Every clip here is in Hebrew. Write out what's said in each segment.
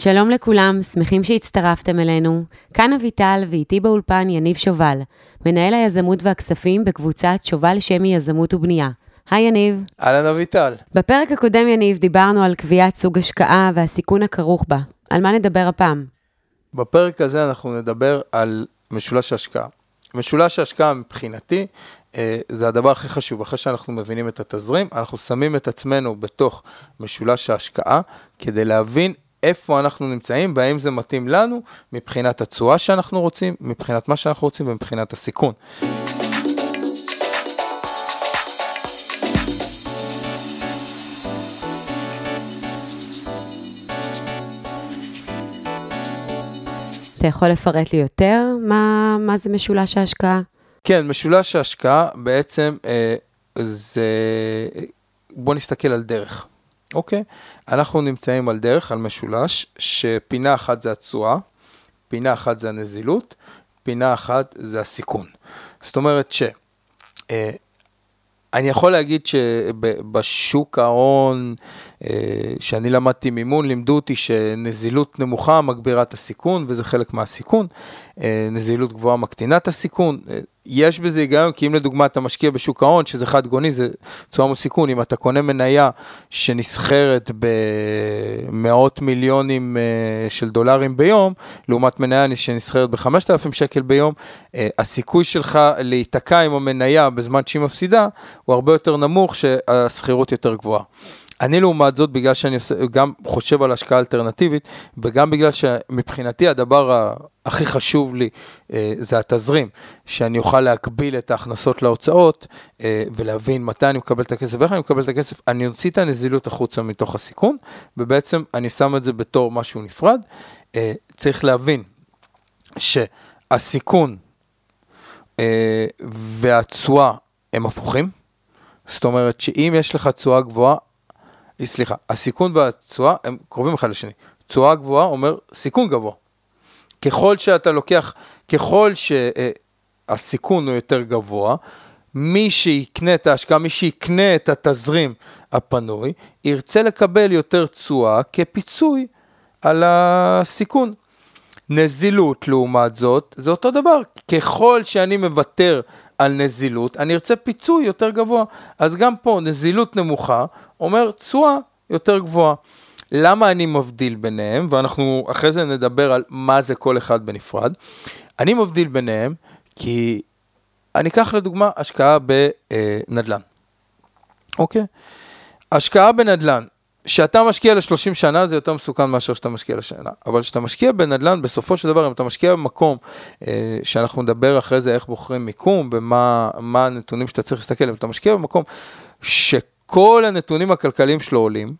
שלום לכולם, שמחים שהצטרפתם אלינו. כאן אביטל ואיתי באולפן יניב שובל, מנהל היזמות והכספים בקבוצת שובל שמי יזמות ובנייה. היי יניב. אהלן אביטל. בפרק הקודם יניב דיברנו על קביעת סוג השקעה והסיכון הכרוך בה. על מה נדבר הפעם? בפרק הזה אנחנו נדבר על משולש ההשקעה. משולש ההשקעה מבחינתי זה הדבר הכי חשוב. אחרי שאנחנו מבינים את התזרים, אנחנו שמים את עצמנו בתוך משולש ההשקעה כדי להבין איפה אנחנו נמצאים, והאם זה מתאים לנו, מבחינת התשואה שאנחנו רוצים, מבחינת מה שאנחנו רוצים, ומבחינת הסיכון. אתה יכול לפרט לי יותר מה זה משולש ההשקעה? כן, משולש ההשקעה בעצם זה... בוא נסתכל על דרך. אוקיי, אנחנו נמצאים על דרך, על משולש, שפינה אחת זה התשואה, פינה אחת זה הנזילות, פינה אחת זה הסיכון. זאת אומרת אני יכול להגיד שבשוק ההון, שאני למדתי מימון, לימדו אותי שנזילות נמוכה מגבירה את הסיכון, וזה חלק מהסיכון. נזילות גבוהה מקטינה את הסיכון. יש בזה היגיון, כי אם לדוגמה אתה משקיע בשוק ההון, שזה חד גוני, זה צורה מוסיכון. אם אתה קונה מניה שנסחרת במאות מיליונים של דולרים ביום, לעומת מניה שנסחרת ב-5,000 שקל ביום, הסיכוי שלך להיתקע עם המניה בזמן שהיא מפסידה, הוא הרבה יותר נמוך שהסחירות יותר גבוהה. אני לעומת זאת, בגלל שאני גם חושב על השקעה אלטרנטיבית, וגם בגלל שמבחינתי הדבר הכי חשוב לי זה התזרים, שאני אוכל להקביל את ההכנסות להוצאות, ולהבין מתי אני מקבל את הכסף, ואיך אני מקבל את הכסף, אני אוציא את הנזילות החוצה מתוך הסיכון, ובעצם אני שם את זה בתור משהו נפרד. צריך להבין שהסיכון והתשואה הם הפוכים, זאת אומרת שאם יש לך תשואה גבוהה, הסיכון והתשואה הם קרובים אחד לשני. תשואה גבוהה אומר סיכון גבוה. ככל שאתה לוקח, ככל שהסיכון הוא יותר גבוה, מי שיקנה את ההשקעה, מי שיקנה את התזרים הפנוי, ירצה לקבל יותר תשואה כפיצוי על הסיכון. נזילות לעומת זאת, זה אותו דבר. ככל שאני מוותר על נזילות, אני ארצה פיצוי יותר גבוה. אז גם פה נזילות נמוכה, אומר תשואה יותר גבוהה. למה אני מבדיל ביניהם? ואנחנו אחרי זה נדבר על מה זה כל אחד בנפרד. אני מבדיל ביניהם, כי אני אקח לדוגמה השקעה בנדלן. אוקיי? השקעה בנדלן. שאתה משקיע ל-30 שנה, זה יותר מסוכן מאשר שאתה משקיע לשנה. אבל שאתה משקיע בנדלן, בסופו של דבר, אם אתה משקיע במקום, שאנחנו נדבר אחרי זה איך בוחרים מיקום, ומה הנתונים שאתה צריך להסתכל, אם אתה משקיע במקום, שכל הנתונים הכלכליים שלו עולים,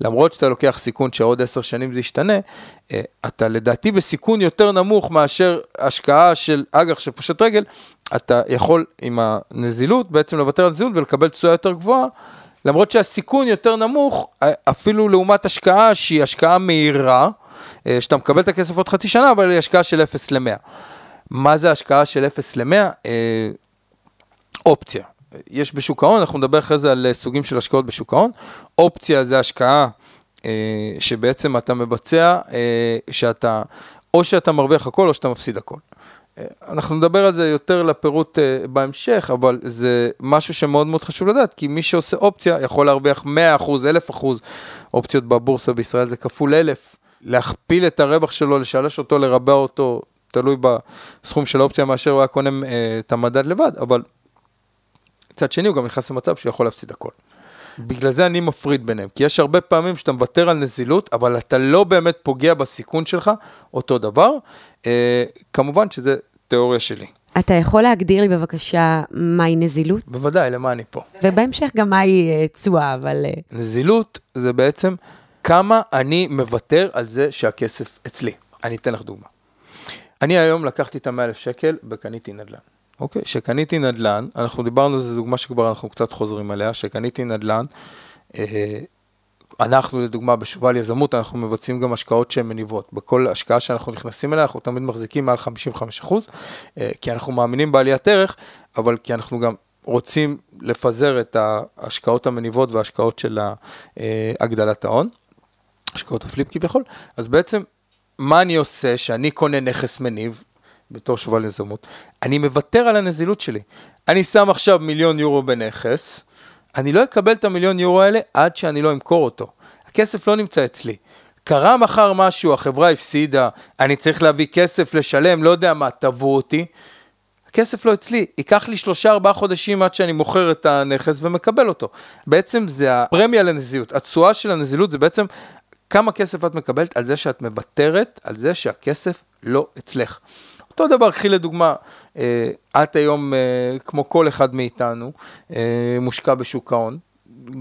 למרות שאתה לוקח סיכון שעוד 10 שנים זה ישתנה, אתה לדעתי בסיכון יותר נמוך מאשר השקעה של אג"ח שפושט רגל, אתה יכול עם הנזילות, בעצם לוותר על נזילות ולקבל תשואה יותר גבוהה, למרות שהסיכון יותר נמוך, אפילו לעומת השקעה שהיא השקעה מהירה, שאתה מקבל את הכסף עוד חצי שנה, אבל היא השקעה של 0 ל-100. מה זה השקעה של 0 ל-100? אופציה. יש בשוק ההון, אנחנו נדבר אחרי זה על סוגים של השקעות בשוק ההון. אופציה זה השקעה שבעצם אתה מבצע, או שאתה מרוויח הכל או שאתה מפסיד הכל. אנחנו נדבר על זה יותר לפירוט בהמשך, אבל זה משהו שמאוד מאוד חשוב לדעת, כי מי שעושה אופציה יכול להרוויח 100%, 1000%, אופציות בבורסה בישראל זה כפול 1000, להכפיל את הרווח שלו, לשלש אותו, לרבע אותו, תלוי בסכום של האופציה, מאשר הוא היה קונה את המדד לבד, אבל צד שני הוא גם נכנס למצב שיכול להפסיד הכל. בגלל זה אני מפריד ביניהם, כי יש הרבה פעמים שאתה מוותר על נזילות, אבל אתה לא באמת פוגע בסיכון שלך, אותו דבר, כמובן שזה תיאוריה שלי. אתה יכול להגדיר לי בבקשה מהי נזילות? בוודאי, למה אני פה. ובהמשך גם מהי תשואה, אבל... נזילות זה בעצם כמה אני מוותר על זה שהכסף אצלי. אני אתן לך דוגמה. אני היום לקחתי את 100,000 שקל וקניתי נדל"ן. אוקיי, שקניתי נדל"ן, אנחנו דיברנו, זו דוגמה שכבר אנחנו קצת חוזרים עליה, שקניתי נדל"ן, אנחנו לדוגמה בשובל יזמות, אנחנו מבצעים גם השקעות שהן מניבות, בכל השקעה שאנחנו נכנסים אליה, אנחנו תמיד מחזיקים מעל 55%, כי אנחנו מאמינים בעליית ערך, אבל כי אנחנו גם רוצים לפזר את ההשקעות המניבות, וההשקעות של הגדלת ההון, השקעות הפליפ כביכול, אז בעצם מה אני עושה שאני קונה נכס מניב, בתור שובל יזמות, אני מוותר על הנזילות שלי, אני שם עכשיו 1,000,000 יורו בנכס, אני לא אקבל את 1,000,000 יורו האלה עד שאני לא אמכור אותו, הכסף לא נמצא אצלי, קרה מחר משהו, החברה הפסידה, אני צריך להביא כסף לשלם, לא יודע מה, תבוא אותי, הכסף לא אצלי, ייקח לי 3-4 חודשים עד שאני מוכר את הנכס ומקבל אותו. בעצם זה הפרמיה לנזילות, התשואה של הנזילות זה בעצם כמה כסף את מקבלת על זה שאת מוותרת, על זה שהכסף לא אצלך. אותו דבר, קחי לדוגמה, את היום כמו כל אחד מאיתנו מושקע בשוק ההון,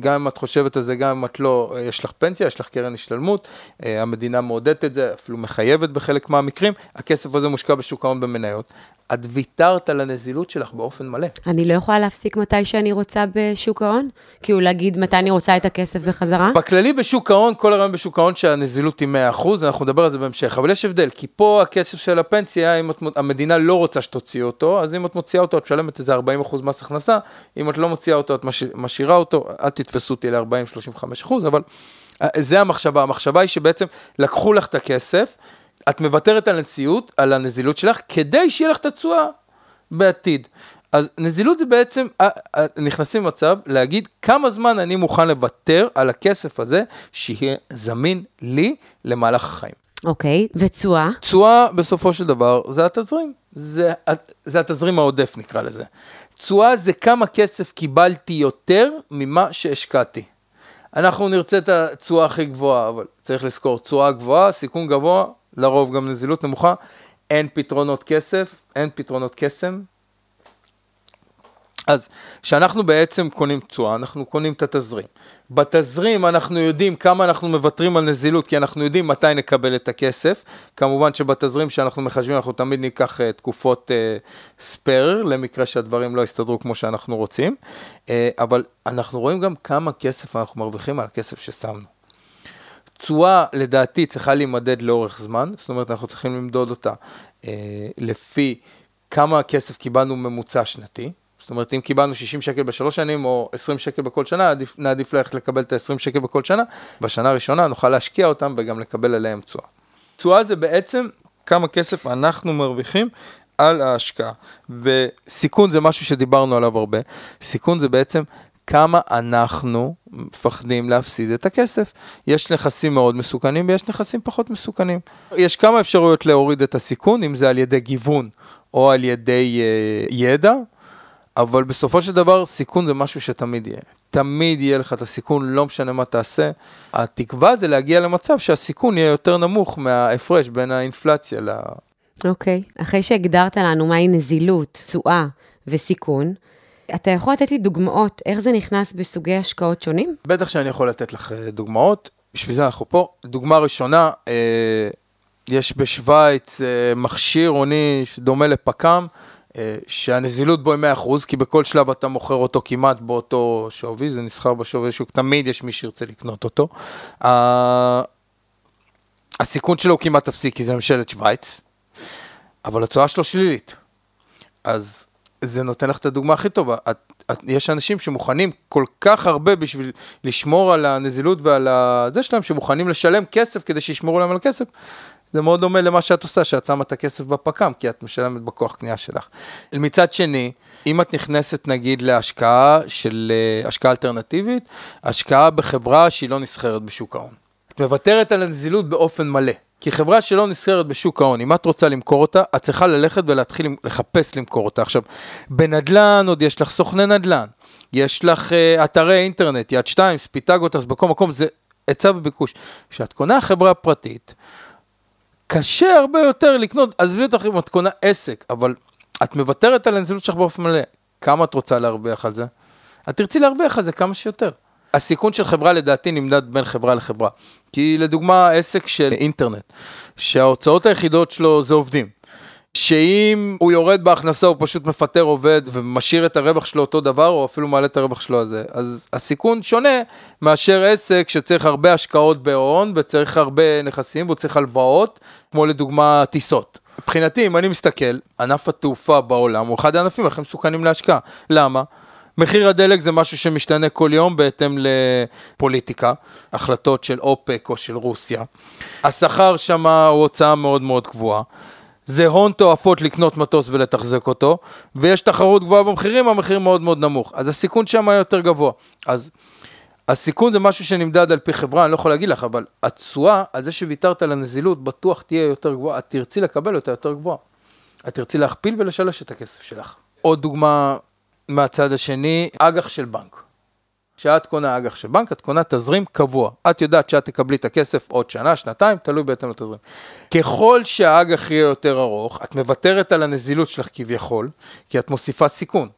גם אם את חושבת על זה, גם אם את לא, יש לך פנסיה, יש לך קרן השתלמות, המדינה מעודדת את זה, אפילו מחייבת בחלק מהמקרים, הכסף הזה מושקע בשוק ההון במניות, את ויתרת על הנזילות שלך באופן מלא. אני לא יכולה להפסיק מתי שאני רוצה בשוק ההון? כאילו להגיד מתי אני רוצה את הכסף בחזרה? בכללי בשוק ההון, כל הרעיון בשוק ההון שהנזילות היא 100%, אנחנו נדבר על זה בהמשך, אבל יש הבדל, כי פה הכסף של הפנסיה, אם המדינה לא רוצה שתוציא אותו, אז אם את מוציאה אותו, את משלמת איזה 40% מס הכנסה, אם את לא מוציאה אותו, את משאירה אותו, אל תתפסו אותי ל-40-35%, אבל זה המחשבה. המחשבה היא שבעצם לקחו לך את הכסף, את מוותרת על הנזילות שלך, כדי שיהיה לך את התשואה בעתיד. אז נזילות זה בעצם, נכנסים למצב להגיד כמה זמן אני מוכן לוותר על הכסף הזה, שיהיה זמין לי למהלך החיים. אוקיי, ותשואה? תשואה בסופו של דבר זה התזרים. זה התזרים העודף נקרא לזה. תשואה זה כמה כסף קיבלתי יותר ממה שהשקעתי. אנחנו נרצה את התשואה הכי גבוהה, אבל צריך לזכור, תשואה גבוהה, סיכון גבוה, לרוב גם נזילות נמוכה, אין פתרונות כסף, אין פתרונות קסם. אז כשאנחנו בעצם קונים תשואה, אנחנו קונים את התזרים. בתזרים אנחנו יודעים כמה אנחנו מוותרים על נזילות, כי אנחנו יודעים מתי נקבל את הכסף. כמובן שבתזרים שאנחנו מחשבים, אנחנו תמיד ניקח תקופות ספר, למקרה שהדברים לא יסתדרו כמו שאנחנו רוצים. אבל אנחנו רואים גם כמה כסף אנחנו מרוויחים על הכסף ששמנו. תשואה לדעתי צריכה להימדד לאורך זמן, זאת אומרת אנחנו צריכים למדוד אותה לפי כמה כסף קיבלנו ממוצע שנתי. זאת אומרת, אם קיבלנו 60 שקל ב3 שנים, או 20 שקל בכל שנה, נעדיף ללכת לקבל את ה-20 שקל בכל שנה, בשנה הראשונה נוכל להשקיע אותם, וגם לקבל עליהם תשואה. תשואה זה בעצם כמה כסף אנחנו מרוויחים על ההשקעה, וסיכון זה משהו שדיברנו עליו הרבה, סיכון זה בעצם כמה אנחנו מפחדים להפסיד את הכסף. יש נכסים מאוד מסוכנים, ויש נכסים פחות מסוכנים. יש כמה אפשרויות להוריד את הסיכון, אם זה על ידי גיוון, או על ידי ידע, אבל בסופו של דבר, סיכון זה משהו שתמיד יהיה. תמיד יהיה לך את הסיכון, לא משנה מה תעשה. התקווה זה להגיע למצב שהסיכון יהיה יותר נמוך מההפרש בין האינפלציה ל... אוקיי. אחרי שהגדרת לנו מהי נזילות, תשואה וסיכון, אתה יכול לתת לי דוגמאות, איך זה נכנס בסוגי השקעות שונים? בטח שאני יכול לתת לך דוגמאות, בשביל זה אנחנו פה. דוגמה ראשונה, יש בשוויץ מכשיר עוני שדומה לפקם, שהנזילות בו היא 100%, כי בכל שלב אתה מוכר אותו כמעט באותו שווי, זה נסחר בשווי שוק, תמיד יש מי שירצה לקנות אותו. הסיכון שלו הוא כמעט תפסיק, כי זה ממשלת שוויץ, אבל התשואה שלו שלילית. אז זה נותן לך את הדוגמה הכי טובה. יש אנשים שמוכנים כל כך הרבה בשביל לשמור על הנזילות ועל זה שלהם, שמוכנים לשלם כסף כדי שישמרו להם על כסף. זה מאוד דומה למה שאת עושה, שאת שמה את הכסף בפקם, כי את משלמת בכוח קנייה שלך. מצד שני, אם את נכנסת נגיד להשקעה של השקעה אלטרנטיבית, השקעה בחברה שהיא לא נסחרת בשוק ההון. את מוותרת על הנזילות באופן מלא, כי חברה שלא נסחרת בשוק ההון, אם את רוצה למכור אותה, את צריכה ללכת ולהתחיל לחפש למכור אותה. עכשיו, בנדלן עוד יש לך סוכני נדלן, יש לך אתרי אינטרנט, יד 2, ספיטגות, אז בכל מקום זה היצע וביקוש. כשאת קונה חברה פרטית, קשה הרבה יותר לקנות, עזבי אותך אם את קונה עסק, אבל את מוותרת על הנזילות שלך באופן מלא, כמה את רוצה להרוויח על זה? את תרצי להרוויח על זה כמה שיותר. הסיכון של חברה לדעתי נמדד בין חברה לחברה, כי לדוגמה עסק של אינטרנט, שההוצאות היחידות שלו זה עובדים, שאם הוא יורד בהכנסה הוא פשוט מפטר עובד ומשאיר את הרווח שלו אותו דבר, או אפילו מעלה את הרווח שלו הזה, אז הסיכון שונה מאשר עסק שצריך הרבה השקעות בהון, וצריך הרבה נכסים, וצריך הלוואות, כמו לדוגמה טיסות. מבחינתי, אם אני מסתכל, ענף התעופה בעולם הוא אחד הענפים הכי מסוכנים להשקעה. למה? מחיר הדלק זה משהו שמשתנה כל יום בהתאם לפוליטיקה, החלטות של אופק או של רוסיה. השכר שם הוא הוצאה מאוד מאוד גבוהה. זה הון תועפות לקנות מטוס ולתחזק אותו, ויש תחרות גבוהה במחירים, המחיר מאוד מאוד נמוך. אז הסיכון שם היה יותר גבוה. אז הסיכון זה משהו שנמדד על פי חברה, אני לא יכול להגיד לך, אבל התשואה, על זה שוויתרת על הנזילות, בטוח תהיה יותר גבוהה, את תרצי לקבל אותה יותר גבוהה. את תרצי להכפיל ולשלש את הכסף שלך. עוד דוגמה מהצד השני, אג"ח של בנק. כשאת קונה אג"ח של בנק, את קונה תזרים קבוע. את יודעת שאת תקבלי את הכסף עוד שנה, שנתיים, תלוי בהתאם לתזרים. ככל שהאג"ח יהיה יותר ארוך, את מוותרת על הנזילות שלך כביכול, כי את מוסיפה סיכון.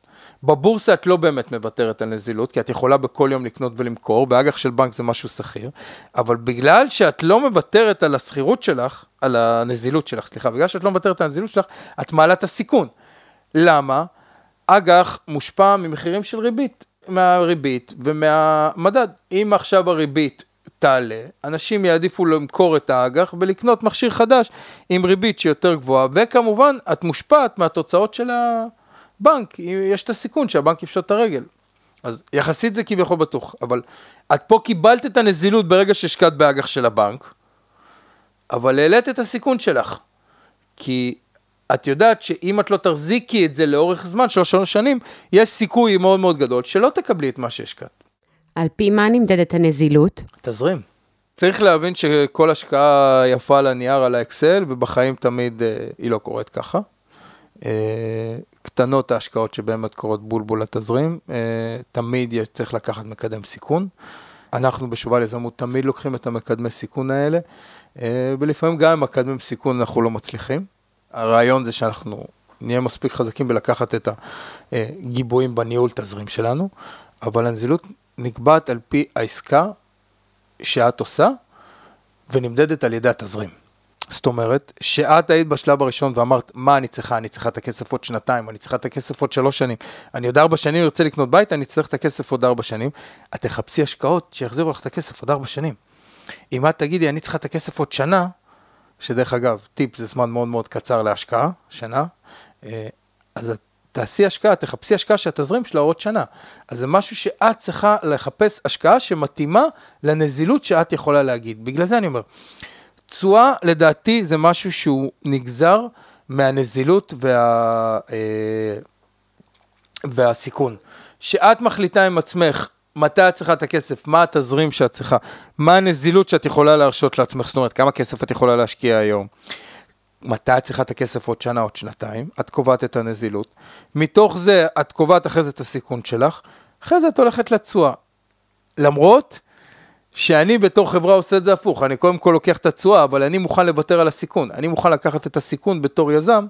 בבורסה את לא באמת מוותרת על נזילות, כי את יכולה בכל יום לקנות ולמכור, באג"ח של בנק זה משהו סחיר, אבל בגלל שאת לא מוותרת על הסחירות שלך, על הנזילות שלך, סליחה, בגלל שאת לא מוותרת על הנזילות שלך, את מעלה את הסיכון. למה? אג"ח מושפע ממחירים של ריבית, מהריבית ומהמדד. אם עכשיו הריבית תעלה, אנשים יעדיפו למכור את האג"ח ולקנות מכשיר חדש עם ריבית שיותר גבוהה, וכמובן את מושפעת מהתוצאות של הבנק, יש את הסיכון שהבנק יפשוט את הרגל. אז יחסית זה כביכול בטוח, אבל את פה קיבלת את הנזילות ברגע שהשקעת באג"ח של הבנק, אבל העלית את הסיכון שלך, כי את יודעת שאם את לא תחזיקי את זה לאורך זמן, 3 שנים, יש סיכוי מאוד מאוד גדול שלא תקבלי את מה שהשקעת. על פי מה נמדדת הנזילות? תזרים. צריך להבין שכל השקעה יפה על הנייר, על האקסל, ובחיים תמיד היא לא קורית ככה. קטנות ההשקעות שבאמת קורות בולבול התזרים, תמיד צריך לקחת מקדם סיכון. אנחנו בשובל יזמות תמיד לוקחים את המקדמי סיכון האלה, ולפעמים גם עם מקדמים סיכון אנחנו לא מצליחים. הרעיון זה שאנחנו נהיה מספיק חזקים בלקחת את הגיבויים בניהול תזרים שלנו, אבל הנזילות נקבעת על פי העסקה שאת עושה, ונמדדת על ידי התזרים. זאת אומרת, שאת היית בשלב הראשון ואמרת, מה אני צריכה? אני צריכה את הכסף עוד 2 שנתיים, אני צריכה את הכסף עוד 3 שנים, אני עוד 4 שנים רוצה לקנות בית, אני צריך את הכסף עוד 4 שנים, את תחפשי השקעות שיחזירו לך את הכסף עוד 4 שנים. אם את תגידי, אני צריכה את הכסף עוד שנה, שדרך אגב, טיפ זה זמן מאוד מאוד קצר להשקעה, שנה, אז תעשי השקעה, תחפשי השקעה שהתזרים שלה עוד שנה. אז זה משהו שאת צריכה לחפש השקעה שמתאימה לנזילות שאת יכולה להגיד. בגלל זה אני אומר, תשואה לדעתי זה משהו שהוא נגזר מהנזילות והסיכון. שאת מחליטה עם עצמך, מתי את צריכה את הכסף, מה התזרים שאת צריכה, מה הנזילות שאת יכולה להרשות לעצמך, זאת אומרת, כמה כסף את יכולה להשקיע היום, מתי את צריכה את הכסף עוד שנה, עוד 2 שנתיים, את קובעת את הנזילות, מתוך זה את קובעת אחרי זה את הסיכון שלך, אחרי זה את הולכת לתשואה, למרות שאני בתור חברה עושה את זה הפוך, אני קודם כל לוקח את התשואה, אבל אני מוכן לוותר על הסיכון, אני מוכן לקחת את הסיכון בתור יזם,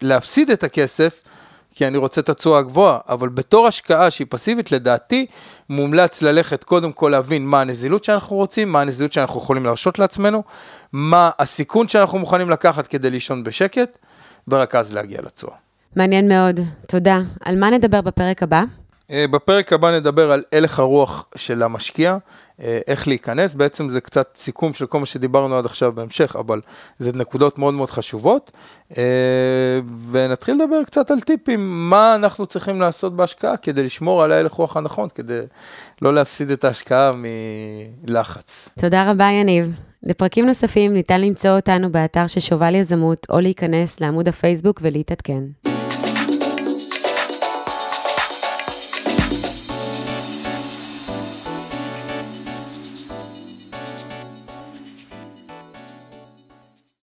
להפסיד את הכסף, כי אני רוצה את התשואה הגבוהה, אבל בתור השקעה שהיא פסיבית, לדעתי, מומלץ ללכת קודם כל להבין מה הנזילות שאנחנו רוצים, מה הנזילות שאנחנו יכולים להרשות לעצמנו, מה הסיכון שאנחנו מוכנים לקחת כדי לישון בשקט, ורק אז להגיע לתשואה. מעניין מאוד, תודה. על מה נדבר בפרק הבא? בפרק הבא נדבר על הלך הרוח של המשקיע, איך להיכנס, בעצם זה קצת סיכום של כל מה שדיברנו עד עכשיו בהמשך, אבל זה נקודות מאוד מאוד חשובות, ונתחיל לדבר קצת על טיפים, מה אנחנו צריכים לעשות בהשקעה, כדי לשמור על ההלך רוח הנכון, כדי לא להפסיד את ההשקעה מלחץ. תודה רבה יניב. לפרקים נוספים ניתן למצוא אותנו באתר ששובל יזמות, או להיכנס לעמוד הפייסבוק ולהתעדכן.